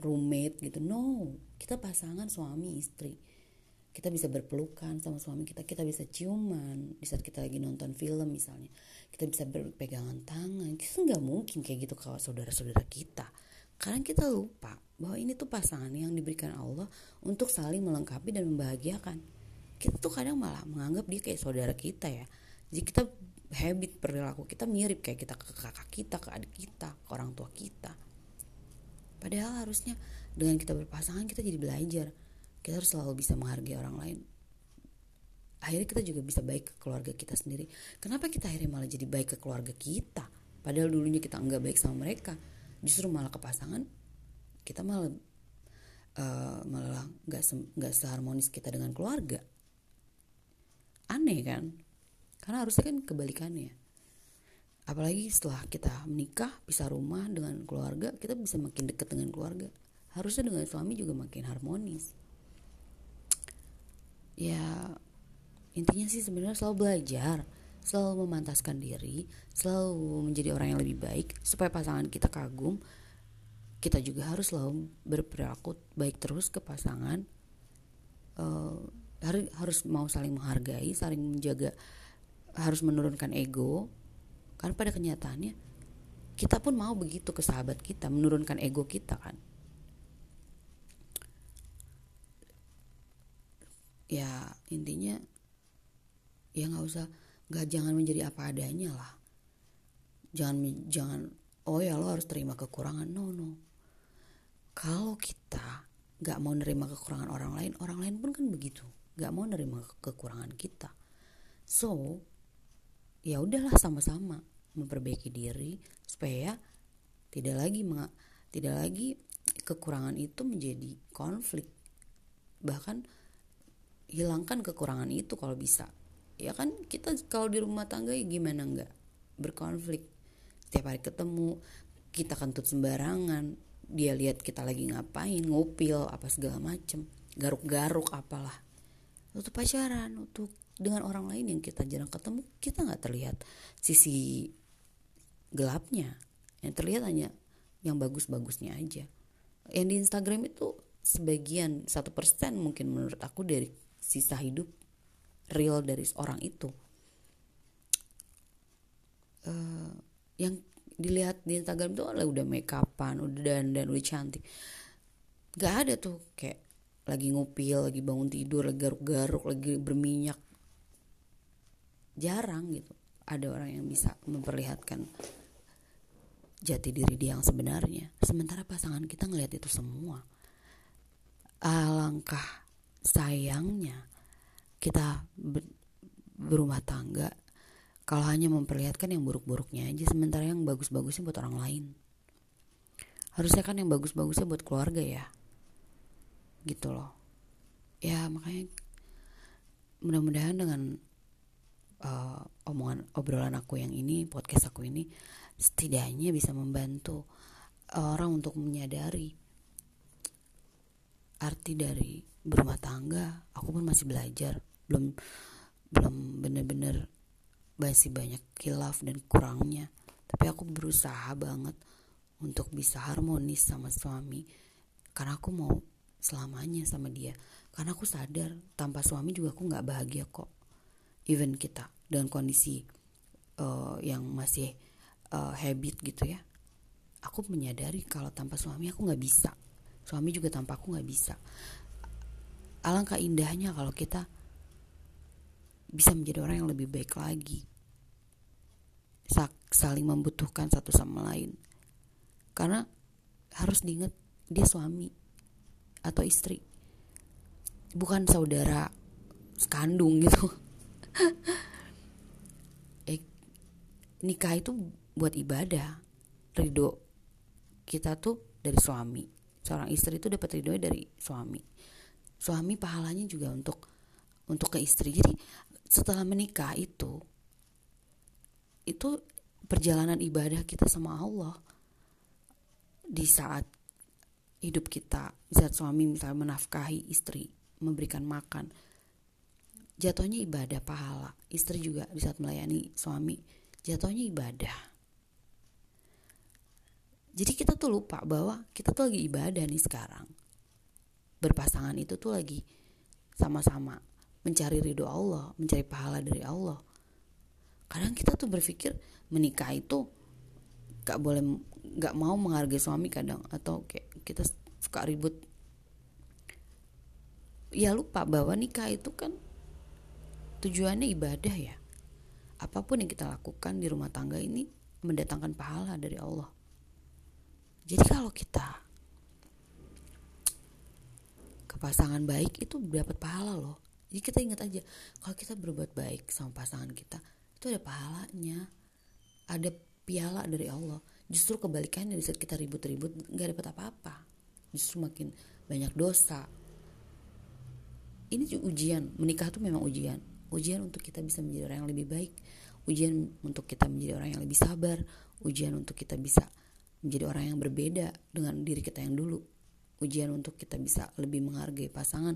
roommate gitu. No, kita pasangan suami istri. Kita bisa berpelukan sama suami kita, kita bisa ciuman di saat kita lagi nonton film misalnya, kita bisa berpegangan tangan. Kita nggak mungkin kayak gitu kalau saudara-saudara kita, karena kita lupa bahwa ini tuh pasangan yang diberikan Allah untuk saling melengkapi dan membahagiakan. Kita tuh kadang malah menganggap dia kayak saudara kita ya, jadi kita habit perilaku kita mirip kayak kita ke kakak kita, ke adik kita, ke orang tua kita. Padahal harusnya dengan kita berpasangan kita jadi belajar. Kita harus selalu bisa menghargai orang lain. Akhirnya kita juga bisa baik ke keluarga kita sendiri. Kenapa kita akhirnya malah jadi baik ke keluarga kita? Padahal dulunya kita enggak baik sama mereka. Justru malah ke pasangan kita malah enggak seharmonis kita dengan keluarga. Aneh kan? Karena harusnya kan kebalikannya. Apalagi setelah kita menikah, pisah rumah dengan keluarga, kita bisa makin dekat dengan keluarga. Harusnya dengan suami juga makin harmonis. Ya, intinya sih sebenarnya selalu belajar, selalu memantaskan diri, selalu menjadi orang yang lebih baik, supaya pasangan kita kagum. Kita juga harus selalu berperilaku baik terus ke pasangan. Harus mau saling menghargai, saling menjaga, harus menurunkan ego. Karena pada kenyataannya kita pun mau begitu ke sahabat kita, menurunkan ego kita kan. Ya intinya ya jangan menjadi apa adanya lah. Jangan oh ya lo harus terima kekurangan. No. Kalau kita nggak mau nerima kekurangan orang lain pun kan begitu, nggak mau nerima kekurangan kita. So ya udahlah sama-sama memperbaiki diri supaya tidak lagi kekurangan itu menjadi konflik, bahkan hilangkan kekurangan itu kalau bisa. Ya kan, kita kalau di rumah tangga ya gimana enggak berkonflik. Setiap hari ketemu, kita kentut sembarangan, dia lihat kita lagi ngapain, ngupil apa segala macem, garuk-garuk apalah. Untuk pacaran, untuk dengan orang lain yang kita jarang ketemu, kita nggak terlihat sisi gelapnya, yang terlihat hanya yang bagus-bagusnya aja. Yang di Instagram itu sebagian 1% mungkin menurut aku dari sisa hidup real dari orang itu. Yang dilihat di Instagram tuh udah make upan, udah dandan, udah cantik. Gak ada tuh kayak lagi ngupil, lagi bangun tidur, lagi garuk-garuk, lagi berminyak. Jarang gitu ada orang yang bisa memperlihatkan jati diri dia yang sebenarnya. Sementara pasangan kita ngelihat itu semua. Alangkah sayangnya kita berumah tangga kalau hanya memperlihatkan yang buruk-buruknya aja, sementara yang bagus-bagusnya buat orang lain. Harusnya kan yang bagus-bagusnya buat keluarga ya. Gitu loh. Ya makanya mudah-mudahan dengan obrolan aku yang ini, podcast aku ini, setidaknya bisa membantu orang untuk menyadari arti dari berumah tangga. Aku pun masih belajar, belum benar-benar masih banyak khilaf dan kurangnya, tapi aku berusaha banget untuk bisa harmonis sama suami, karena aku mau selamanya sama dia, karena aku sadar tanpa suami juga aku gak bahagia kok. Even kita dengan kondisi yang masih habit gitu ya, aku menyadari kalau tanpa suami aku gak bisa, suami juga tanpa aku gak bisa. Alangkah indahnya kalau kita bisa menjadi orang yang lebih baik lagi, saling membutuhkan satu sama lain. Karena harus diingat, dia suami atau istri, bukan saudara sekandung gitu. Nikah itu buat ibadah. Ridho kita tuh dari suami. Seorang istri itu dapat ridhonya dari suami. Suami pahalanya juga untuk ke istri. Jadi setelah menikah itu perjalanan ibadah kita sama Allah. Di saat hidup kita, di saat suami misalnya menafkahi istri, memberikan makan, jatuhnya ibadah pahala. Istri juga di saat melayani suami, jatuhnya ibadah. Jadi kita tuh lupa bahwa kita tuh lagi ibadah nih sekarang. Berpasangan itu tuh lagi sama-sama mencari ridho Allah, mencari pahala dari Allah. Kadang kita tuh berpikir menikah itu gak mau menghargai suami kadang, atau kayak kita suka ribut. Ya lupa bahwa nikah itu kan tujuannya ibadah ya. Apapun yang kita lakukan di rumah tangga ini mendatangkan pahala dari Allah. Jadi kalau kita ke pasangan baik itu dapat pahala loh. Jadi kita ingat aja, kalau kita berbuat baik sama pasangan kita, itu ada pahalanya, ada piala dari Allah. Justru kebalikannya di saat kita ribut-ribut gak dapat apa-apa, justru makin banyak dosa. Ini ujian, menikah tuh memang ujian. Ujian untuk kita bisa menjadi orang yang lebih baik, ujian untuk kita menjadi orang yang lebih sabar, ujian untuk kita bisa menjadi orang yang berbeda dengan diri kita yang dulu, ujian untuk kita bisa lebih menghargai pasangan.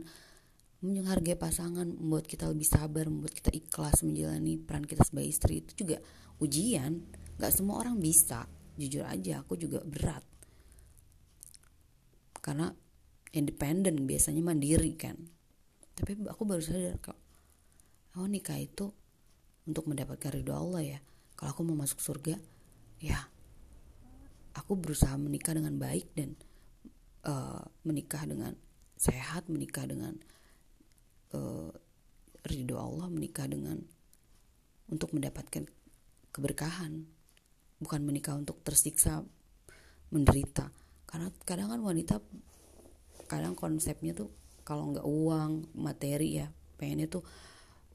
Menghargai pasangan membuat kita lebih sabar, membuat kita ikhlas menjalani peran kita sebagai istri. Itu juga ujian, gak semua orang bisa. Jujur aja aku juga berat, karena independen biasanya mandiri kan. Tapi aku baru sadar kalau nikah itu untuk mendapatkan ridho Allah ya. Kalau aku mau masuk surga ya, aku berusaha menikah dengan baik dan menikah dengan sehat, menikah dengan ridho Allah, menikah dengan untuk mendapatkan keberkahan, bukan menikah untuk tersiksa menderita. Karena kadang kan wanita kadang konsepnya tuh kalau nggak uang, materi ya, pengennya tuh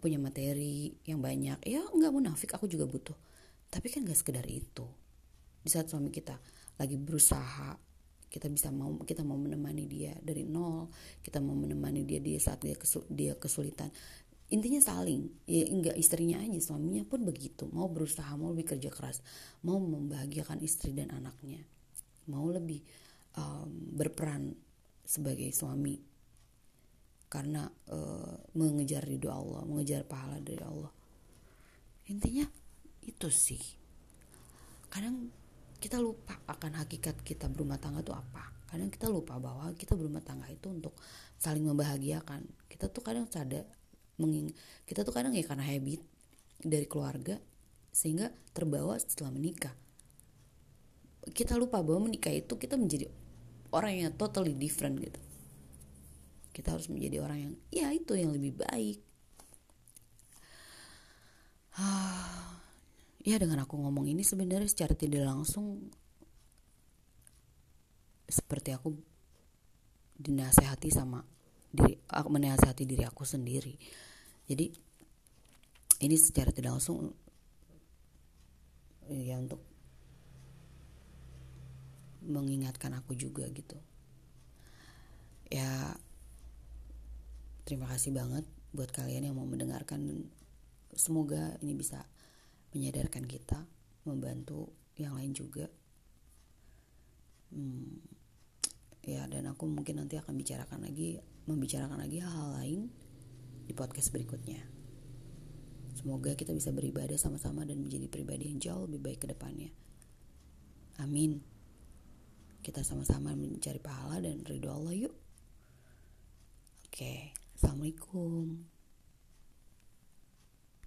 punya materi yang banyak. Ya nggak munafik, aku juga butuh, tapi kan nggak sekedar itu. Di saat suami kita lagi berusaha, kita mau menemani dia dari nol, kita mau menemani dia saat dia kesulitan. Intinya saling, ya enggak istrinya aja, suaminya pun begitu, mau berusaha, mau lebih kerja keras, mau membahagiakan istri dan anaknya, mau lebih berperan sebagai suami karena mengejar ridho Allah, mengejar pahala dari Allah. Intinya itu sih. Kadang kita lupa akan hakikat kita berumah tangga itu apa. Kadang kita lupa bahwa kita berumah tangga itu untuk saling membahagiakan. Kita tuh kadang ya karena habit dari keluarga sehingga terbawa setelah menikah. Kita lupa bahwa menikah itu kita menjadi orang yang totally different gitu. Kita harus menjadi orang yang yang lebih baik. Ya dengan aku ngomong ini sebenarnya secara tidak langsung seperti aku menasehati diri aku sendiri. Jadi ini secara tidak langsung ya untuk mengingatkan aku juga gitu. Ya terima kasih banget buat kalian yang mau mendengarkan. Semoga ini bisa menyadarkan kita, membantu yang lain juga. Ya dan aku mungkin nanti akan membicarakan lagi hal-hal lain di podcast berikutnya. Semoga kita bisa beribadah sama-sama dan menjadi pribadi yang jauh lebih baik ke depannya. Amin. Kita sama-sama mencari pahala dan ridho Allah yuk. Oke, Assalamualaikum.